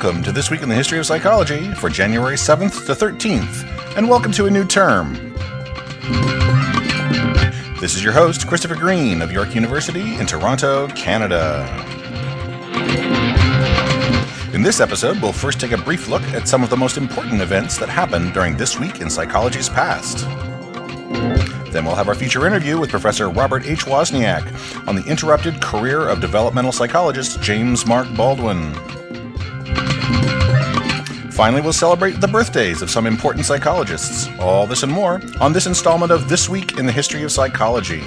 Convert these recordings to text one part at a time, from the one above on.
Welcome to This Week in the History of Psychology for January 7th to 13th, and welcome to a new term. This is your host, Christopher Green of York University in Toronto, Canada. In this episode, we'll first take a brief look at some of the most important events that happened during this week in psychology's past. Then we'll have our feature interview with Professor Robert H. Wozniak on the interrupted career of developmental psychologist James Mark Baldwin. Finally, we'll celebrate the birthdays of some important psychologists. All this and more on this installment of This Week in the History of Psychology.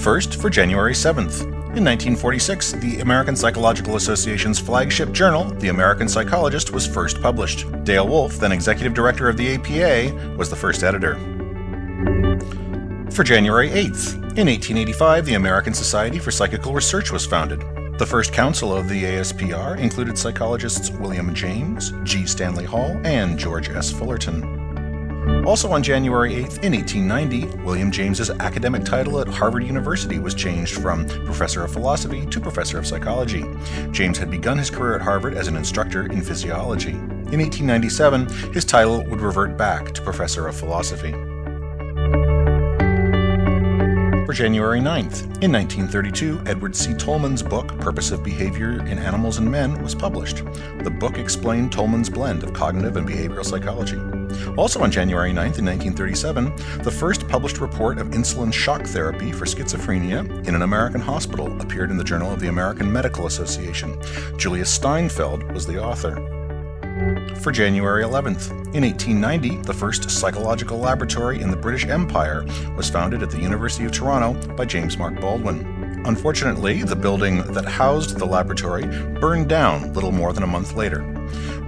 First, for January 7th. In 1946, the American Psychological Association's flagship journal, The American Psychologist, was first published. Dale Wolf, then executive director of the APA, was the first editor. For January 8th. In 1885, the American Society for Psychical Research was founded. The first council of the ASPR included psychologists William James, G. Stanley Hall, and George S. Fullerton. Also on January 8th, in 1890, William James's academic title at Harvard University was changed from Professor of Philosophy to Professor of Psychology. James had begun his career at Harvard as an instructor in physiology. In 1897, his title would revert back to Professor of Philosophy. For January 9th, in 1932, Edward C. Tolman's book, Purpose of Behavior in Animals and Men, was published. The book explained Tolman's blend of cognitive and behavioral psychology. Also on January 9th, in 1937, the first published report of insulin shock therapy for schizophrenia in an American hospital appeared in the Journal of the American Medical Association. Julius Steinfeld was the author. For January 11th, in 1890, the first psychological laboratory in the British Empire was founded at the University of Toronto by James Mark Baldwin. Unfortunately, the building that housed the laboratory burned down little more than a month later.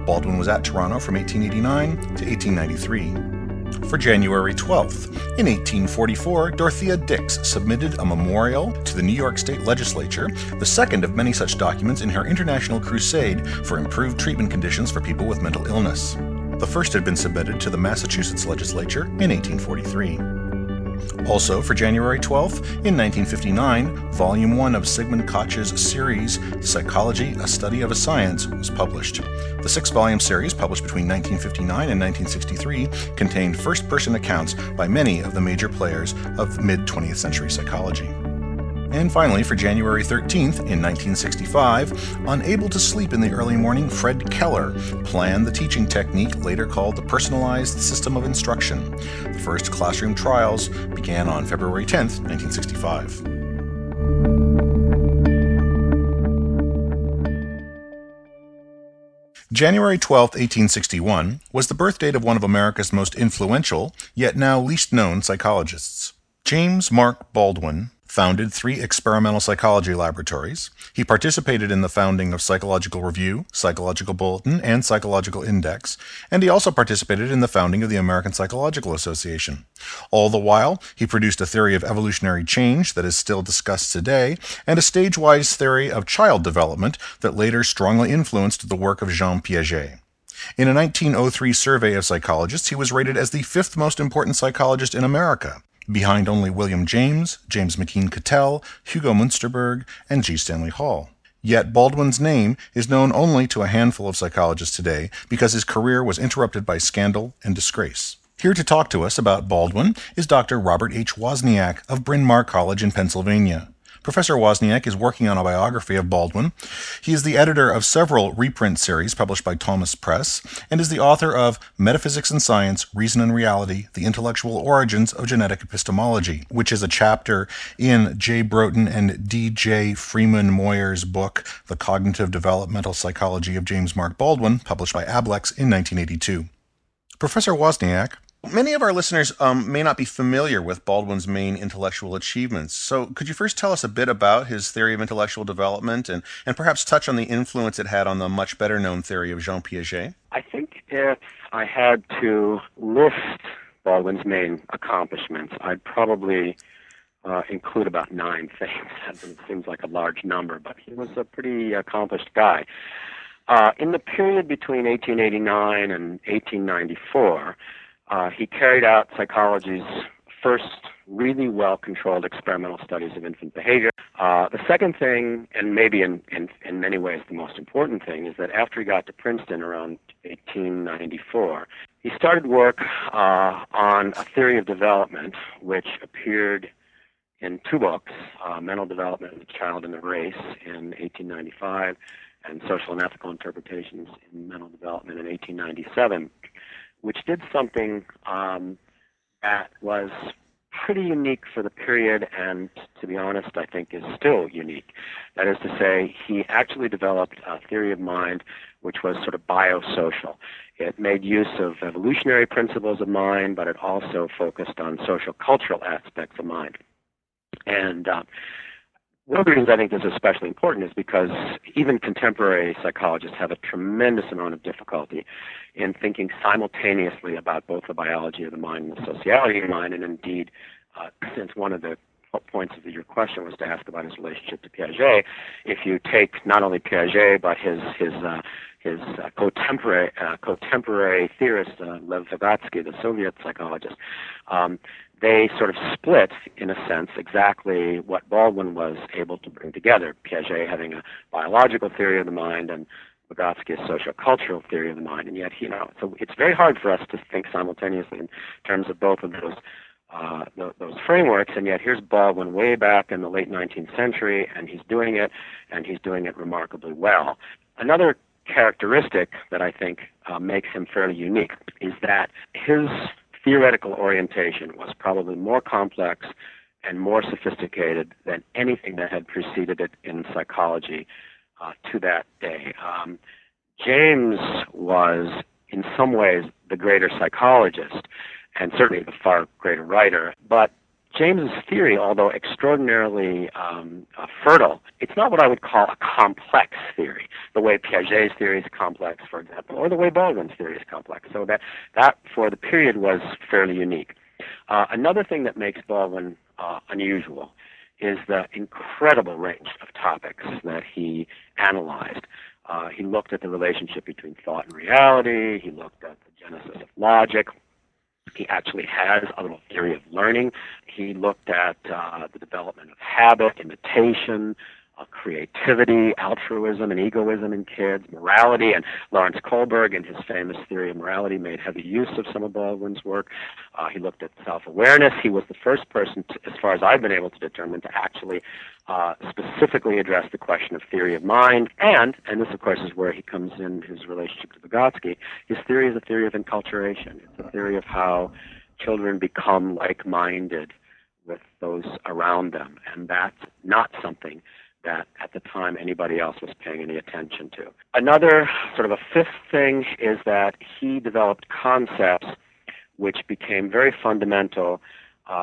Baldwin was at Toronto from 1889 to 1893. For January 12th, in 1844, Dorothea Dix submitted a memorial to the New York State Legislature, the second of many such documents in her international crusade for improved treatment conditions for people with mental illness. The first had been submitted to the Massachusetts Legislature in 1843. Also, for January 12th, in 1959, Volume 1 of Sigmund Koch's series, Psychology, A Study of a Science, was published. The six-volume series, published between 1959 and 1963, contained first-person accounts by many of the major players of mid-20th century psychology. And finally, for January 13th, in 1965, unable to sleep in the early morning, Fred Keller planned the teaching technique later called the Personalized System of Instruction. The first classroom trials began on February 10th, 1965. January 12, 1861, was the birth date of one of America's most influential, yet now least known psychologists. James Mark Baldwin founded three experimental psychology laboratories. He participated in the founding of Psychological Review, Psychological Bulletin, and Psychological Index, and he also participated in the founding of the American Psychological Association. All the while, he produced a theory of evolutionary change that is still discussed today, and a stage-wise theory of child development that later strongly influenced the work of Jean Piaget. In a 1903 survey of psychologists, he was rated as the fifth most important psychologist in America, behind only William James, James McKeen Cattell, Hugo Münsterberg, and G. Stanley Hall. Yet Baldwin's name is known only to a handful of psychologists today because his career was interrupted by scandal and disgrace. Here to talk to us about Baldwin is Dr. Robert H. Wozniak of Bryn Mawr College in Pennsylvania. Professor Wozniak is working on a biography of Baldwin. He is the editor of several reprint series published by Thoemmes Press and is the author of Metaphysics and Science, Reason and Reality, The Intellectual Origins of Genetic Epistemology, which is a chapter in J. Broughton and D.J. Freeman Moyer's book, The Cognitive Developmental Psychology of James Mark Baldwin, published by Ablex in 1982. Professor Wozniak, many of our listeners may not be familiar with Baldwin's main intellectual achievements, so could you first tell us a bit about his theory of intellectual development and perhaps touch on the influence it had on the much better known theory of Jean Piaget? I think it's I had to list Baldwin's main accomplishments, I'd probably include about 9 things. That seems like a large number, but he was a pretty accomplished guy. In the period between 1889 and 1894, he carried out psychology's first really well-controlled experimental studies of infant behavior. The second thing, and maybe in many ways the most important thing, is that after he got to Princeton around 1894, he started work on a theory of development, which appeared in 2 books, Mental Development of the Child and the Race in 1895, and Social and Ethical Interpretations in Mental Development in 1897, which did something that was pretty unique for the period, and to be honest, I think is still unique. That is to say, he actually developed a theory of mind which was sort of biosocial. It made use of evolutionary principles of mind, but it also focused on social cultural aspects of mind. And one of the reasons I think this is especially important is because even contemporary psychologists have a tremendous amount of difficulty in thinking simultaneously about both the biology of the mind and the sociality of the mind. And indeed, since one of the points of your question was to ask about his relationship to Piaget, if you take not only Piaget but his contemporary theorist, Lev Vygotsky, the Soviet psychologist, they sort of split, in a sense, exactly what Baldwin was able to bring together, Piaget having a biological theory of the mind and Vygotsky a socio-cultural theory of the mind. And yet, so it's very hard for us to think simultaneously in terms of both of those frameworks, and yet here's Baldwin way back in the late 19th century, and he's doing it remarkably well. Another characteristic that I think makes him fairly unique is that his theoretical orientation was probably more complex and more sophisticated than anything that had preceded it in psychology to that day. James was, in some ways, the greater psychologist, and certainly the far greater writer. But James's theory, although extraordinarily fertile, it's not what I would call a complex theory, the way Piaget's theory is complex, for example, or the way Baldwin's theory is complex. So that for the period was fairly unique. Another thing that makes Baldwin unusual is the incredible range of topics that he analyzed. He looked at the relationship between thought and reality. He looked at the genesis of logic. He actually has a little theory of learning. He looked at the development of habit, imitation, creativity, altruism and egoism in kids, morality, and Lawrence Kohlberg in his famous theory of morality made heavy use of some of Baldwin's work. He looked at self-awareness. He was the first person, as far as I've been able to determine, to actually specifically address the question of theory of mind, and this, of course, is where he comes in his relationship to Vygotsky. His theory is a theory of enculturation. It's a theory of how children become like-minded with those around them, and that's not something that at the time anybody else was paying any attention to. Another sort of a fifth thing is that he developed concepts which became very fundamental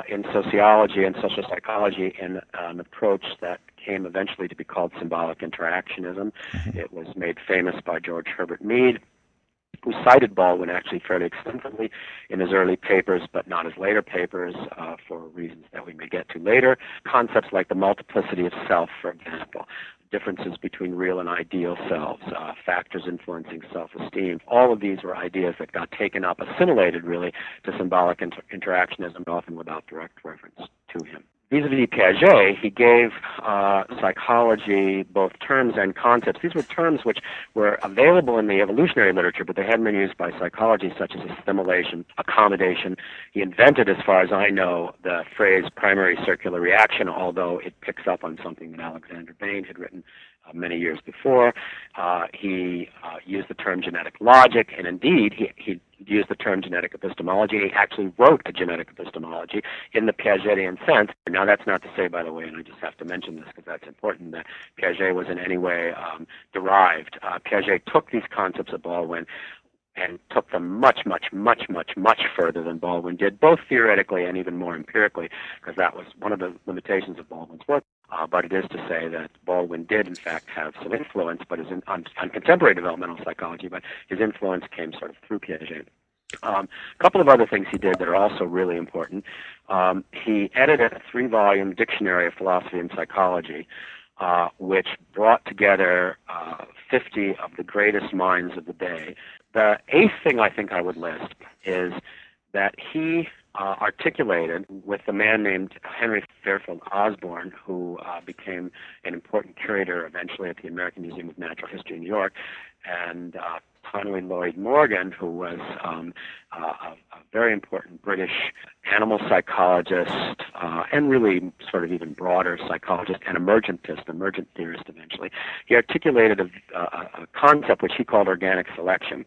in sociology and social psychology in an approach that came eventually to be called symbolic interactionism. It was made famous by George Herbert Mead, who cited Baldwin actually fairly extensively in his early papers, but not his later papers for reasons that we may get to later. Concepts like the multiplicity of self, for example, differences between real and ideal selves, factors influencing self-esteem. All of these were ideas that got taken up, assimilated really, to symbolic interactionism, often without direct reference to him. Vis-a-vis Piaget, he gave psychology both terms and concepts. These were terms which were available in the evolutionary literature, but they hadn't been used by psychology, such as assimilation, accommodation. He invented, as far as I know, the phrase primary circular reaction, although it picks up on something that Alexander Bain had written many years before. He used the term genetic logic, and indeed, he used the term genetic epistemology. He actually wrote a genetic epistemology in the Piagetian sense. Now, that's not to say, by the way, and I just have to mention this because that's important, that Piaget was in any way derived. Piaget took these concepts of Baldwin and took them much, much, much, much, much further than Baldwin did, both theoretically and even more empirically, because that was one of the limitations of Baldwin's work. But it is to say that Baldwin did, in fact, have some influence, but on contemporary developmental psychology, but his influence came sort of through Piaget. A couple of other things he did that are also really important. He edited a 3-volume dictionary of philosophy and psychology, which brought together 50 of the greatest minds of the day. The 8th thing I think I would list is that he articulated with a man named Henry Fairfield Osborn, who became an important curator eventually at the American Museum of Natural History in New York, and Conway Lloyd Morgan, who was a very important British animal psychologist and really sort of even broader psychologist and emergent theorist eventually. He articulated a concept which he called organic selection.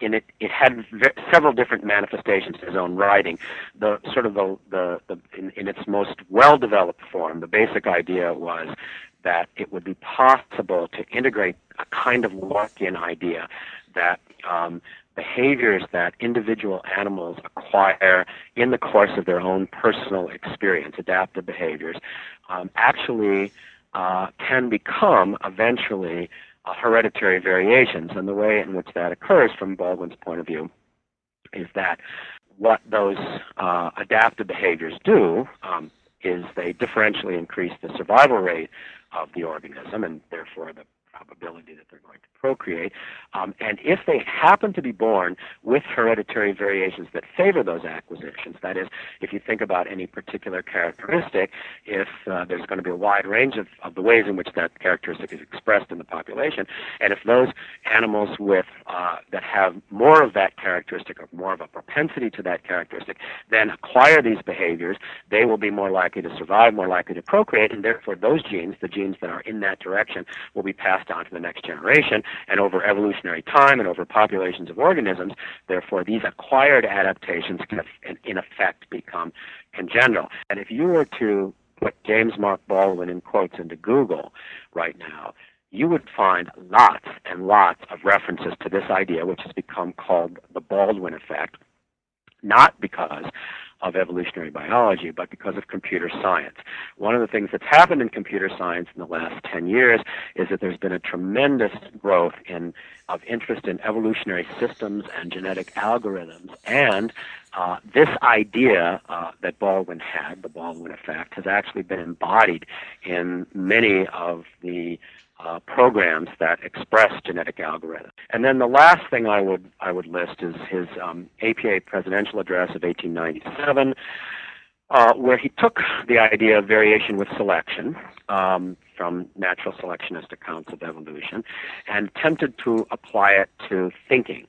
And it had several different manifestations in his own writing. The sort of in its most well-developed form, the basic idea was that it would be possible to integrate a kind of Lockean idea that behaviors that individual animals acquire in the course of their own personal experience, adaptive behaviors, actually can become eventually hereditary variations. And the way in which that occurs from Baldwin's point of view is that what those adaptive behaviors do is they differentially increase the survival rate of the organism and therefore the probability that they're going to procreate. And if they happen to be born with hereditary variations that favor those acquisitions, that is, if you think about any particular characteristic, if there's going to be a wide range of the ways in which that characteristic is expressed in the population, and if those animals with that have more of that characteristic or more of a propensity to that characteristic then acquire these behaviors, they will be more likely to survive, more likely to procreate, and therefore those genes, the genes that are in that direction, will be passed down to the next generation, and over evolutionary time and over populations of organisms, therefore these acquired adaptations can, in effect, become congenital. And if you were to put James Mark Baldwin in quotes into Google right now, you would find lots and lots of references to this idea, which has become called the Baldwin effect, not because of evolutionary biology, but because of computer science. One of the things that's happened in computer science in the last 10 years is that there's been a tremendous growth of interest in evolutionary systems and genetic algorithms, and this idea that Baldwin had, the Baldwin effect, has actually been embodied in many of the programs that express genetic algorithms. And then the last thing I would list is his APA presidential address of 1897, where he took the idea of variation with selection from natural selectionist accounts of evolution and attempted to apply it to thinking.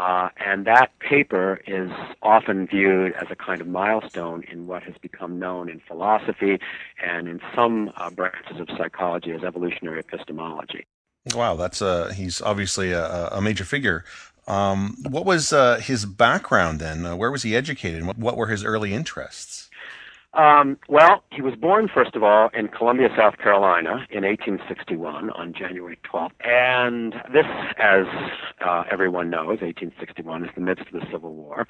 And that paper is often viewed as a kind of milestone in what has become known in philosophy and in some branches of psychology as evolutionary epistemology. Wow, he's obviously a major figure. What was his background then? Where was he educated? What were his early interests? Well, he was born, first of all, in Columbia, South Carolina in 1861 on January 12th. And this, as everyone knows, 1861 is the midst of the Civil War.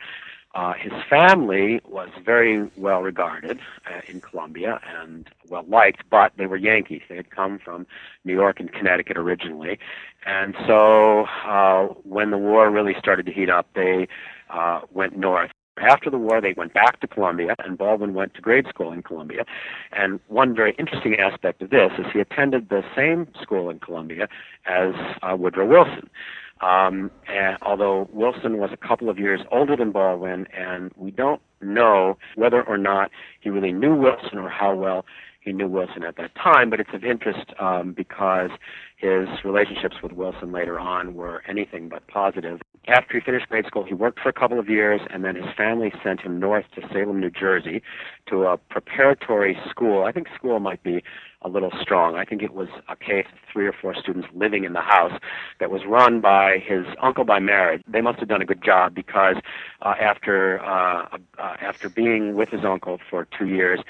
His family was very well regarded in Columbia and well liked, but they were Yankees. They had come from New York and Connecticut originally. And so when the war really started to heat up, they went north. After the war, they went back to Columbia, and Baldwin went to grade school in Columbia. And one very interesting aspect of this is he attended the same school in Columbia as Woodrow Wilson. Although Wilson was a couple of years older than Baldwin, and we don't know whether or not he really knew Wilson or how well he knew Wilson at that time, but it's of interest because his relationships with Wilson later on were anything but positive. After he finished grade school, he worked for a couple of years, and then his family sent him north to Salem, New Jersey, to a preparatory school. I think school might be a little strong. I think it was a case of 3 or 4 students living in the house that was run by his uncle by marriage. They must have done a good job because after being with his uncle for 2 years,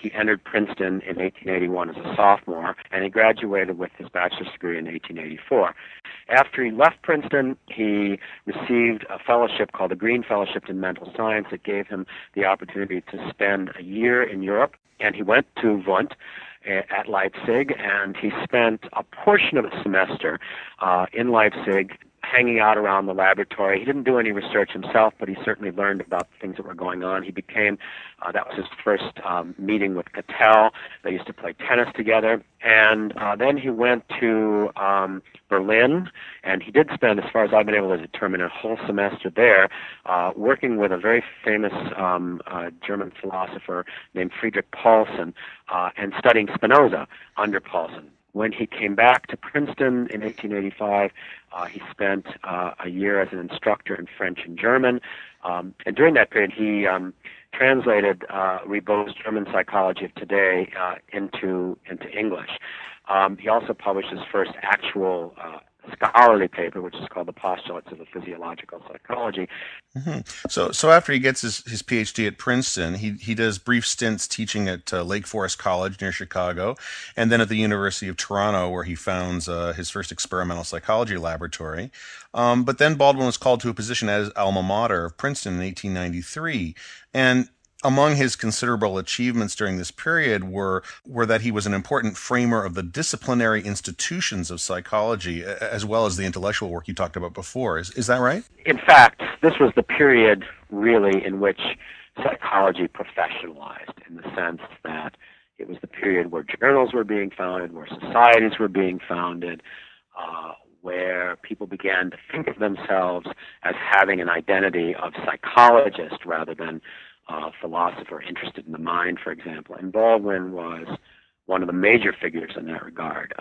he entered Princeton in 1881 as a sophomore, and he graduated with his bachelor's degree in 1884. After he left Princeton, he received a fellowship called the Green Fellowship in Mental Science that gave him the opportunity to spend a year in Europe, and he went to Wundt at Leipzig, and he spent a portion of the semester in Leipzig hanging out around the laboratory. He didn't do any research himself, but he certainly learned about things that were going on. He became, that was his first meeting with Cattell. They used to play tennis together. And then he went to Berlin, and he did spend, as far as I've been able to determine, a whole semester there working with a very famous German philosopher named Friedrich Paulsen and studying Spinoza under Paulsen. When he came back to Princeton in 1885, he spent a year as an instructor in French and German. And during that period, he translated Ribot's German Psychology of Today into English. He also published his first actual scholarly paper, which is called The Postulates of a Physiological Psychology. Mm-hmm. So after he gets his PhD at Princeton, he does brief stints teaching at Lake Forest College near Chicago, and then at the University of Toronto, where he founds his first experimental psychology laboratory. But then Baldwin was called to a position as alma mater of Princeton in 1893, and among his considerable achievements during this period were that he was an important framer of the disciplinary institutions of psychology, as well as the intellectual work you talked about before. Is that right? In fact, this was the period, really, in which psychology professionalized, in the sense that it was the period where journals were being founded, where societies were being founded, where people began to think of themselves as having an identity of psychologist rather than philosopher interested in the mind, for example. And Baldwin was one of the major figures in that regard.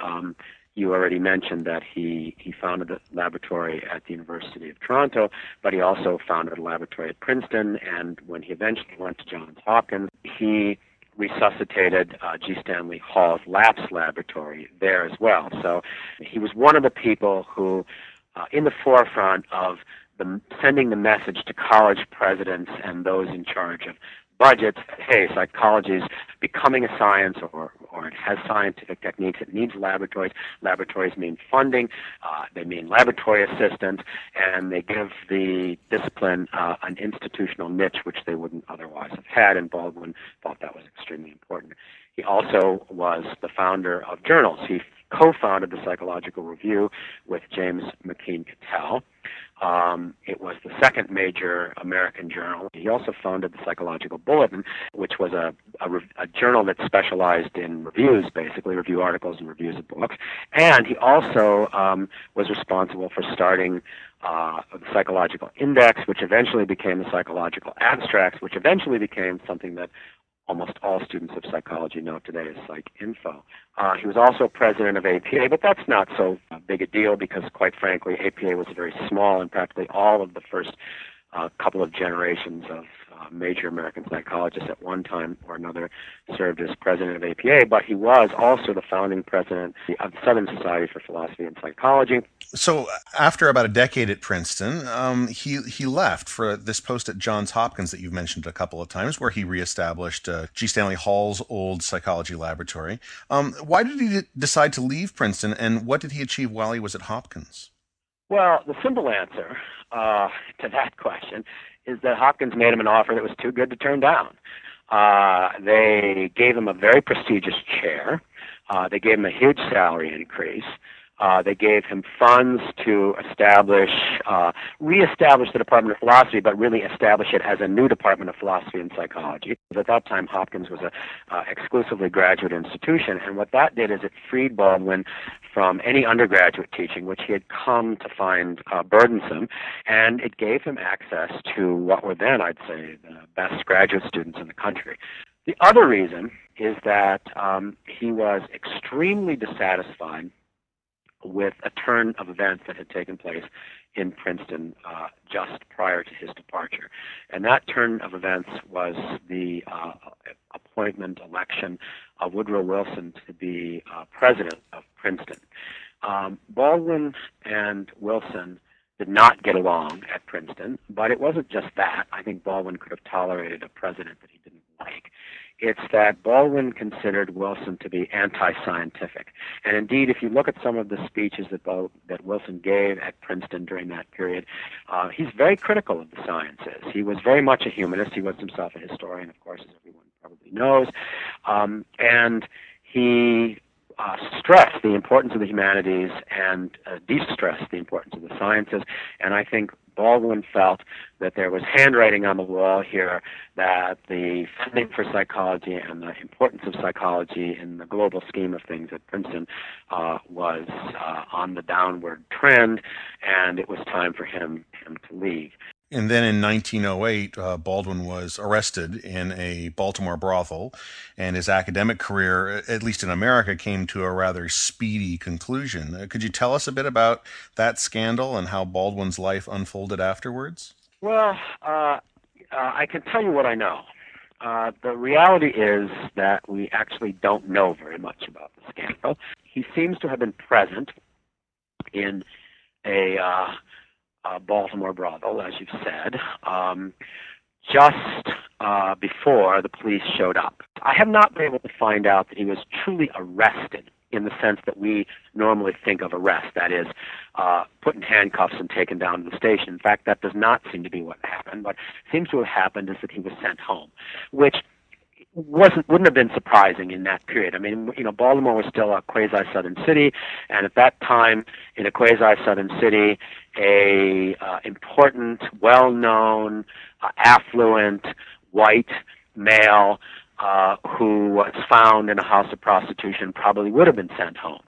You already mentioned that he founded a laboratory at the University of Toronto, but he also founded a laboratory at Princeton, and when he eventually went to Johns Hopkins, he resuscitated G. Stanley Hall's LAPS laboratory there as well. So he was one of the people who, in the forefront of sending the message to college presidents and those in charge of budgets, hey, psychology is becoming a science, or it has scientific techniques, it needs laboratories. Laboratories mean funding, they mean laboratory assistants, and they give the discipline an institutional niche which they wouldn't otherwise have had, and Baldwin thought that was extremely important. He also was the founder of journals. He co-founded the Psychological Review with James McKeen Cattell. It was the second major American journal. He also founded the Psychological Bulletin, which was a journal that specialized in reviews, basically, review articles and reviews of books. And he also was responsible for starting the Psychological Index, which eventually became the Psychological Abstracts, which eventually became something that almost all students of psychology know today as PsycInfo. He was also president of APA, but that's not so big a deal because, quite frankly, APA was very small, and practically all of the first couple of generations of major American psychologists at one time or another served as president of APA, but he was also the founding president of the Southern Society for Philosophy and Psychology. So after about a decade at Princeton, he left for this post at Johns Hopkins that you've mentioned a couple of times, where he reestablished G. Stanley Hall's old psychology laboratory. Why did he decide to leave Princeton, and what did he achieve while he was at Hopkins? Well, the simple answer to that question is that Hopkins made him an offer that was too good to turn down. They gave him a very prestigious chair. They gave him a huge salary increase. They gave him funds to reestablish the Department of Philosophy, but really establish it as a new Department of Philosophy and Psychology. At that time, Hopkins was an exclusively graduate institution, and what that did is it freed Baldwin from any undergraduate teaching, which he had come to find burdensome, and it gave him access to what were then, I'd say, the best graduate students in the country. The other reason is that he was extremely dissatisfied with a turn of events that had taken place in Princeton just prior to his departure. And that turn of events was the election of Woodrow Wilson to be president of Princeton. Baldwin and Wilson did not get along at Princeton, but it wasn't just that. I think Baldwin could have tolerated a president that he didn't like. It's that Baldwin considered Wilson to be anti-scientific. And indeed, if you look at some of the speeches that Wilson gave at Princeton during that period, he's very critical of the sciences. He was very much a humanist. He was himself a historian, of course, as everyone probably knows. And he stress the importance of the humanities and de-stress the importance of the sciences. And I think Baldwin felt that there was handwriting on the wall here, that the funding for psychology and the importance of psychology in the global scheme of things at Princeton was on the downward trend, and it was time for him to leave. And then in 1908, Baldwin was arrested in a Baltimore brothel, and his academic career, at least in America, came to a rather speedy conclusion. Could you tell us a bit about that scandal and how Baldwin's life unfolded afterwards? Well, I can tell you what I know. The reality is that we actually don't know very much about the scandal. He seems to have been present in a Baltimore brothel, as you've said, just before the police showed up. I have not been able to find out that he was truly arrested in the sense that we normally think of arrest, that is, put in handcuffs and taken down to the station. In fact, that does not seem to be what happened. What seems to have happened is that he was sent home, which wouldn't have been surprising in that period. I mean, you know, Baltimore was still a quasi-southern city, and at that time, in a quasi-southern city, a important, well-known, affluent, white male who was found in a house of prostitution probably would have been sent home.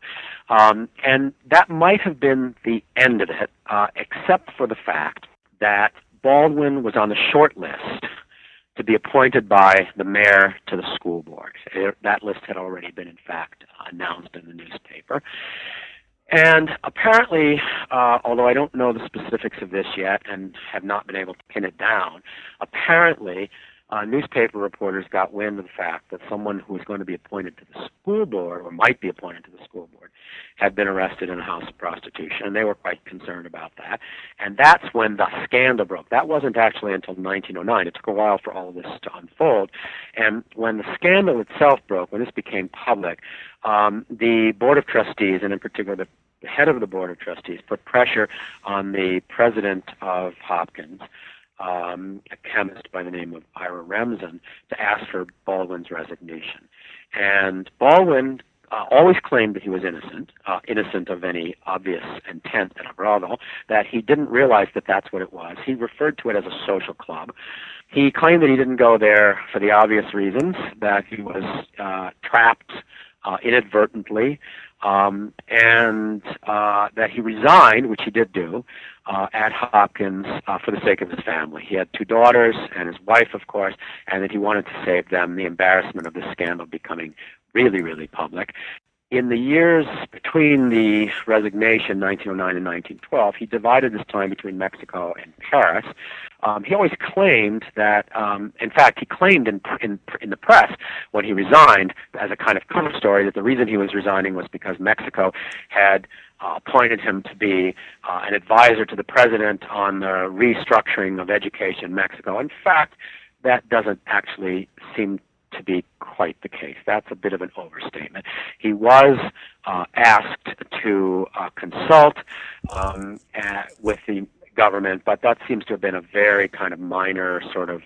And that might have been the end of it, except for the fact that Baldwin was on the short list to be appointed by the mayor to the school board. That list had already been, in fact, announced in the newspaper. And apparently, although I don't know the specifics of this yet and have not been able to pin it down, apparently newspaper reporters got wind of the fact that someone who was going to be appointed to the school board, or might be appointed to the school board, had been arrested in a house of prostitution, and they were quite concerned about that. And that's when the scandal broke. That wasn't actually until 1909. It took a while for all of this to unfold. And when the scandal itself broke, when this became public, the Board of Trustees, and in particular the head of the Board of Trustees, put pressure on the president of Hopkins, a chemist by the name of Ira Remsen, to ask for Baldwin's resignation. And Baldwin always claimed that he was innocent, innocent of any obvious intent in a brothel, that he didn't realize that that's what it was. He referred to it as a social club. He claimed that he didn't go there for the obvious reasons, that he was trapped inadvertently, and that he resigned, which he did do, at Hopkins for the sake of his family. He had two daughters and his wife, of course, and that he wanted to save them the embarrassment of this scandal becoming really, really public. In the years between the resignation, 1909 and 1912, he divided his time between Mexico and Paris. He always claimed that, in fact, he claimed in the press when he resigned, as a kind of cover story, that the reason he was resigning was because Mexico had appointed him to be an advisor to the president on the restructuring of education in Mexico. In fact, that doesn't actually seem to be quite the case. That's a bit of an overstatement. He was asked to consult with the government, but that seems to have been a very kind of minor sort of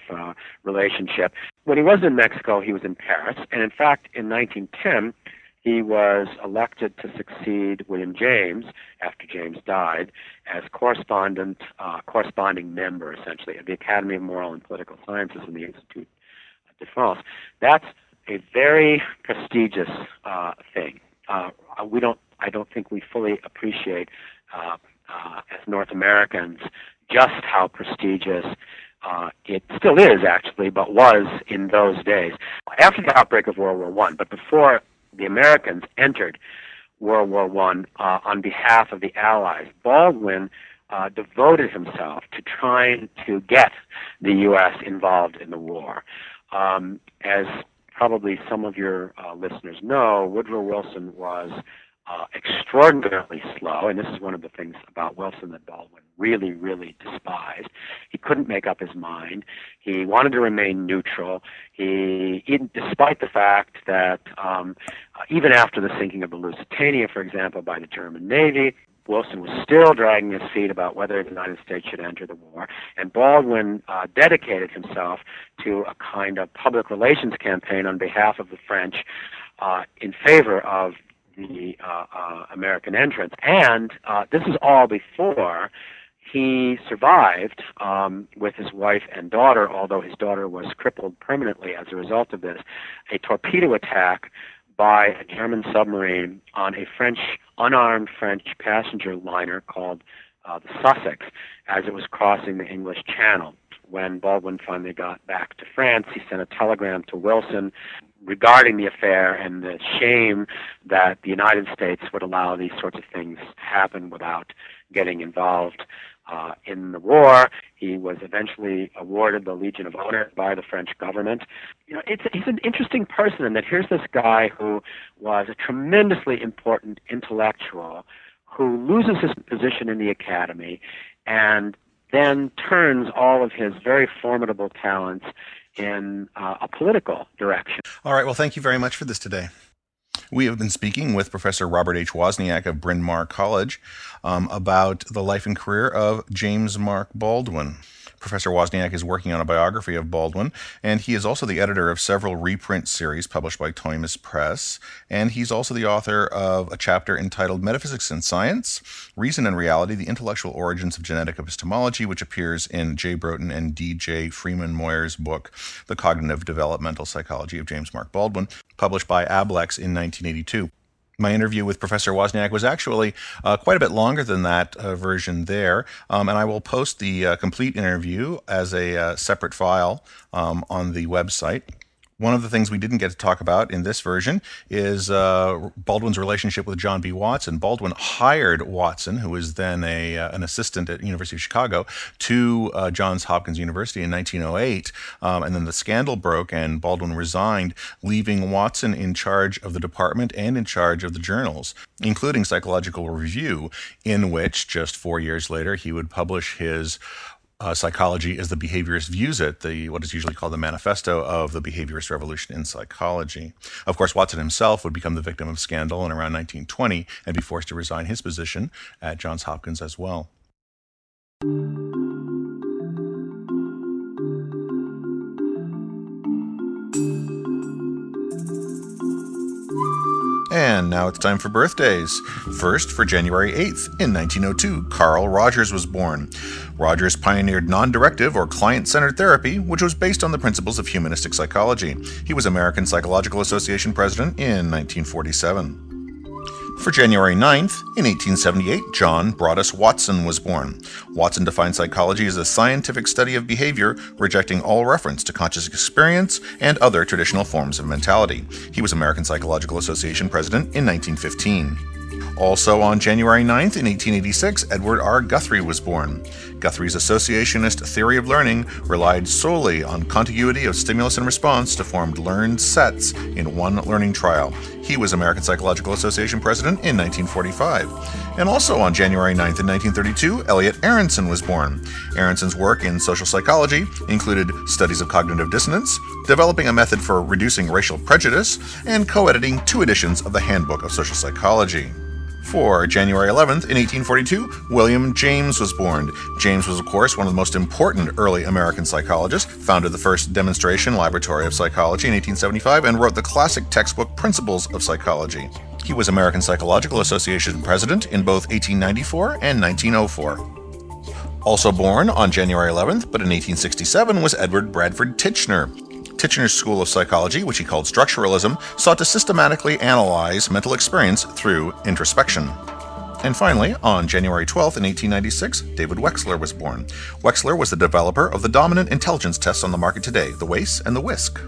relationship. When he was in Mexico, he was in Paris, and in fact, in 1910, he was elected to succeed William James, after James died, as corresponding member, essentially, of the Academy of Moral and Political Sciences and the Institute de France. That's a very prestigious thing. I don't think we fully appreciate as North Americans just how prestigious it still is, actually, but was in those days. After the outbreak of World War One, but before the Americans entered World War One on behalf of the Allies, Baldwin devoted himself to trying to get the U.S. involved in the war. As probably some of your listeners know, Woodrow Wilson was extraordinarily slow, and this is one of the things about Wilson that Baldwin really, really despised. He couldn't make up his mind. He wanted to remain neutral. He despite the fact that even after the sinking of the Lusitania, for example, by the German Navy, Wilson was still dragging his feet about whether the United States should enter the war, and Baldwin dedicated himself to a kind of public relations campaign on behalf of the French in favor of the American entrance. And this is all before he survived with his wife and daughter, although his daughter was crippled permanently as a result of this, a torpedo attack by a German submarine on a French, unarmed French passenger liner called the Sussex, as it was crossing the English Channel. When Baldwin finally got back to France, he sent a telegram to Wilson regarding the affair and the shame that the United States would allow these sorts of things to happen without getting involved in the war. He was eventually awarded the Legion of Honor by the French government. You know, he's an interesting person in that here's this guy who was a tremendously important intellectual who loses his position in the academy and then turns all of his very formidable talents in a political direction. All right. Well, thank you very much for this today. We have been speaking with Professor Robert H. Wozniak of Bryn Mawr College about the life and career of James Mark Baldwin. Professor Wozniak is working on a biography of Baldwin, and he is also the editor of several reprint series published by Thoemmes Press, and he's also the author of a chapter entitled Metaphysics and Science, Reason and Reality, The Intellectual Origins of Genetic Epistemology, which appears in J. Broughton and D.J. Freeman Moyer's book, The Cognitive Developmental Psychology of James Mark Baldwin, published by Ablex in 1982. My interview with Professor Wozniak was actually quite a bit longer than that version there, and I will post the complete interview as a separate file on the website. One of the things we didn't get to talk about in this version is Baldwin's relationship with John B. Watson. Baldwin hired Watson, who was then an assistant at University of Chicago, to Johns Hopkins University in 1908, and then the scandal broke and Baldwin resigned, leaving Watson in charge of the department and in charge of the journals, including Psychological Review, in which just 4 years later he would publish his Psychology as the Behaviorist Views It, what is usually called the Manifesto of the Behaviorist Revolution in Psychology. Of course, Watson himself would become the victim of scandal in around 1920 and be forced to resign his position at Johns Hopkins as well. And now it's time for birthdays. First, for January 8th, in 1902, Carl Rogers was born. Rogers pioneered non-directive or client-centered therapy, which was based on the principles of humanistic psychology. He was American Psychological Association president in 1947. For January 9th, in 1878, John Broadus Watson was born. Watson defined psychology as a scientific study of behavior, rejecting all reference to conscious experience and other traditional forms of mentality. He was American Psychological Association president in 1915. Also on January 9th, in 1886, Edward R. Guthrie was born. Guthrie's associationist theory of learning relied solely on contiguity of stimulus and response to form learned sets in one learning trial. He was American Psychological Association president in 1945. And also on January 9th, in 1932, Elliot Aronson was born. Aronson's work in social psychology included studies of cognitive dissonance, developing a method for reducing racial prejudice, and co-editing 2 editions of the Handbook of Social Psychology. For January 11th, in 1842, William James was born. James was, of course, one of the most important early American psychologists, founded the first demonstration laboratory of psychology in 1875, and wrote the classic textbook Principles of Psychology. He was American Psychological Association president in both 1894 and 1904. Also born on January 11th, but in 1867, was Edward Bradford Titchener. Titchener's school of psychology, which he called structuralism, sought to systematically analyze mental experience through introspection. And finally, on January 12th, in 1896, David Wechsler was born. Wechsler was the developer of the dominant intelligence tests on the market today, the WAIS and the WISC.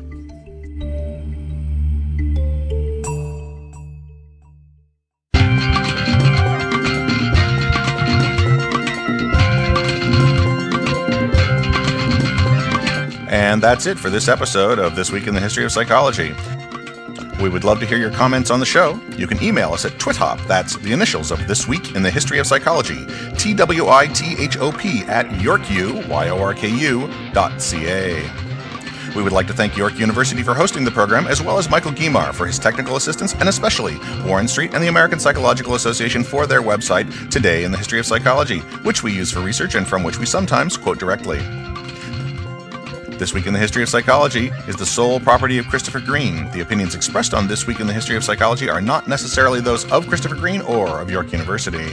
And that's it for this episode of This Week in the History of Psychology. We would love to hear your comments on the show. You can email us at TwitHop, that's the initials of This Week in the History of Psychology, TWITHOP at YorkU.ca. We would like to thank York University for hosting the program, as well as Michael Guimar for his technical assistance, and especially Warren Street and the American Psychological Association for their website, Today in the History of Psychology, which we use for research and from which we sometimes quote directly. This Week in the History of Psychology is the sole property of Christopher Green. The opinions expressed on This Week in the History of Psychology are not necessarily those of Christopher Green or of York University.